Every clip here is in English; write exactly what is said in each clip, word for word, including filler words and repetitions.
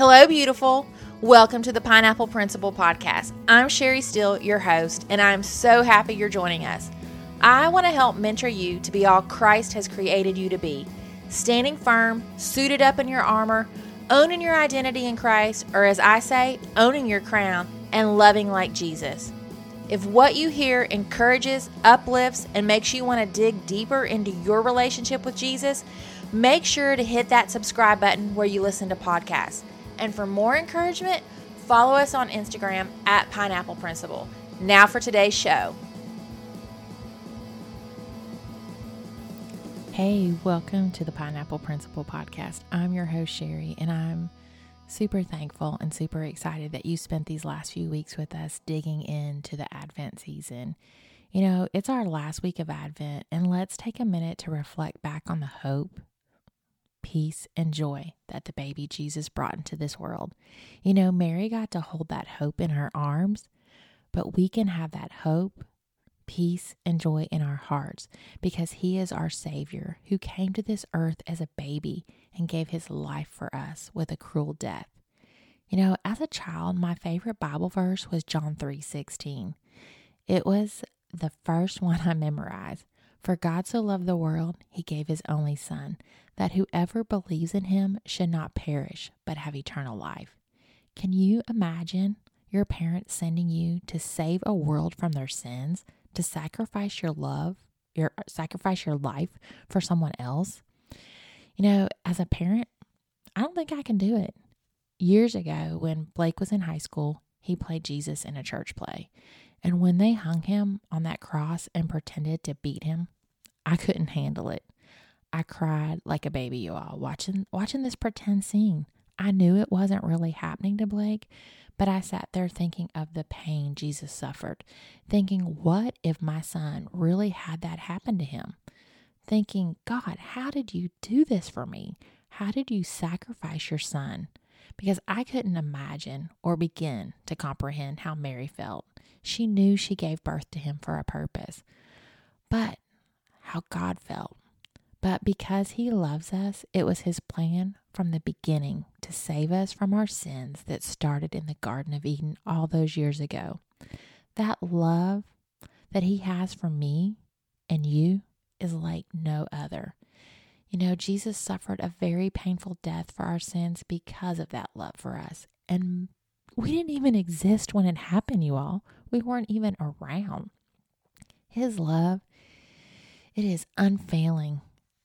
Hello, beautiful. Welcome to the Pineapple Principle podcast. I'm Sherry Steele, your host, and I'm so happy you're joining us. I want to help mentor you to be all Christ has created you to be, standing firm, suited up in your armor, owning your identity in Christ, or as I say, owning your crown and loving like Jesus. If what you hear encourages, uplifts, and makes you want to dig deeper into your relationship with Jesus, make sure to hit that subscribe button where you listen to podcasts. And for more encouragement, follow us on Instagram at Pineapple Principle. Now for today's show. Hey, welcome to the Pineapple Principle podcast. I'm your host, Sherry, and I'm super thankful and super excited that you spent these last few weeks with us digging into the Advent season. You know, it's our last week of Advent, and let's take a minute to reflect back on the hope, peace, and joy that the baby Jesus brought into this world. You know, Mary got to hold that hope in her arms, but we can have that hope, peace, and joy in our hearts because He is our Savior who came to this earth as a baby and gave His life for us with a cruel death. You know, as a child, my favorite Bible verse was John three sixteen. It was the first one I memorized. For God so loved the world, He gave His only Son, that whoever believes in Him should not perish, but have eternal life. Can you imagine your parents sending you to save a world from their sins, to sacrifice your love, your sacrifice your life for someone else? You know, as a parent, I don't think I can do it. Years ago, when Blake was in high school, he played Jesus in a church play. And when they hung Him on that cross and pretended to beat Him, I couldn't handle it. I cried like a baby, you all, watching watching this pretend scene. I knew it wasn't really happening to Blake, but I sat there thinking of the pain Jesus suffered, thinking, what if my son really had that happen to him? Thinking, God, how did you do this for me? How did you sacrifice your son? Because I couldn't imagine or begin to comprehend how Mary felt. She knew she gave birth to Him for a purpose, but how God felt. But because He loves us, it was His plan from the beginning to save us from our sins that started in the Garden of Eden all those years ago. That love that He has for me and you is like no other. You know, Jesus suffered a very painful death for our sins because of that love for us. And we didn't even exist when it happened, you all. We weren't even around. His love, it is unfailing.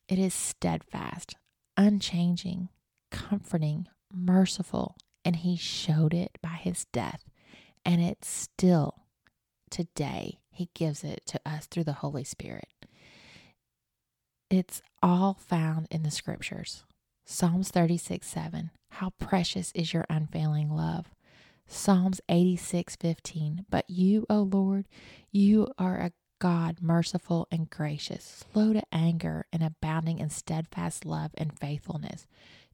It is steadfast, unchanging, comforting, merciful, and He showed it by His death. And it's still today He gives it to us through the Holy Spirit. It's all found in the Scriptures. Psalms thirty-six seven, how precious is your unfailing love. Psalms eighty-six fifteen, but you, O Lord, you are a God merciful and gracious, slow to anger and abounding in steadfast love and faithfulness.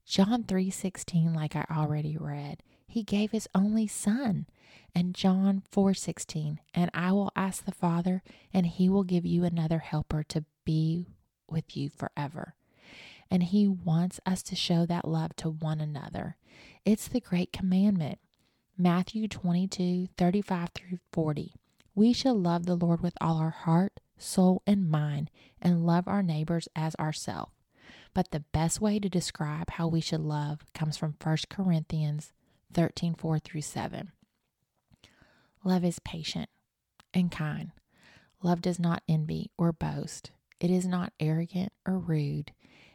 John three sixteen, like I already read, He gave His only Son. And John four sixteen, and I will ask the Father, and He will give you another helper to be with you forever. And He wants us to show that love to one another. It's the great commandment. Matthew twenty-two thirty-five through forty. We shall love the Lord with all our heart, soul, and mind, and love our neighbors as ourselves. But the best way to describe how we should love comes from First Corinthians thirteen four through seven. Love is patient and kind. Love does not envy or boast. It is not arrogant or rude,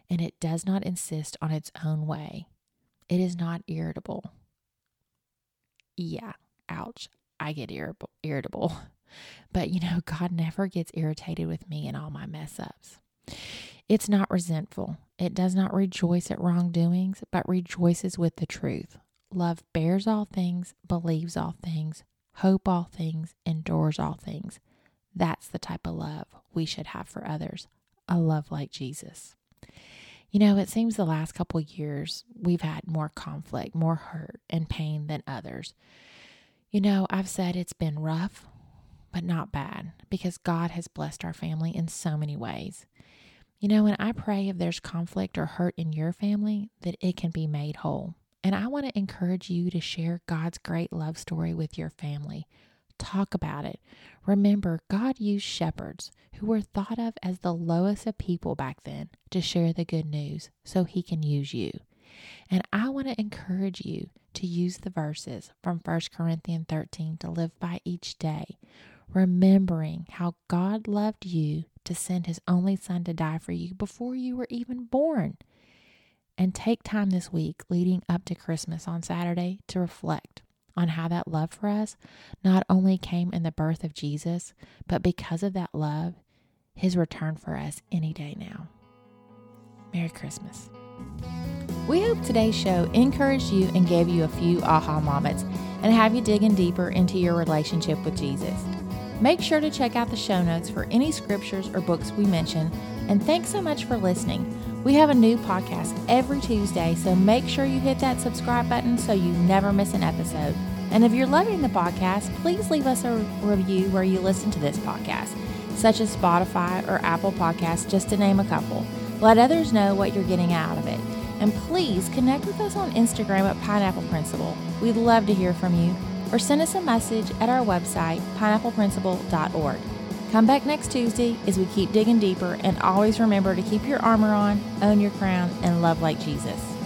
and it does not insist on its own way. It is not irritable. Yeah, ouch. I get irritable, irritable, but you know, God never gets irritated with me and all my mess ups. It's not resentful. It does not rejoice at wrongdoings, but rejoices with the truth. Love bears all things, believes all things, hopes all things, endures all things. That's the type of love we should have for others. A love like Jesus. You know, it seems the last couple of years we've had more conflict, more hurt and pain than others. You know, I've said it's been rough, but not bad, because God has blessed our family in so many ways. You know, and I pray if there's conflict or hurt in your family, that it can be made whole. And I want to encourage you to share God's great love story with your family. Talk about it. Remember, God used shepherds who were thought of as the lowest of people back then to share the good news so he can use you. And I want to encourage you to use the verses from First Corinthians thirteen to live by each day, remembering how God loved you to send his only son to die for you before you were even born. And take time this week leading up to Christmas on Saturday to reflect on how that love for us not only came in the birth of Jesus, but because of that love, his return for us any day now. Merry Christmas. We hope today's show encouraged you and gave you a few aha moments and have you digging deeper into your relationship with Jesus. Make sure to check out the show notes for any scriptures or books we mention. And thanks so much for listening. We have a new podcast every Tuesday, so make sure you hit that subscribe button so you never miss an episode. And if you're loving the podcast, please leave us a review where you listen to this podcast, such as Spotify or Apple Podcasts, just to name a couple. Let others know what you're getting out of it. And please connect with us on Instagram at Pineapple Principle. We'd love to hear from you. Or send us a message at our website, pineapple principle dot org. Come back next Tuesday as we keep digging deeper, and always remember to keep your armor on, own your crown, and love like Jesus.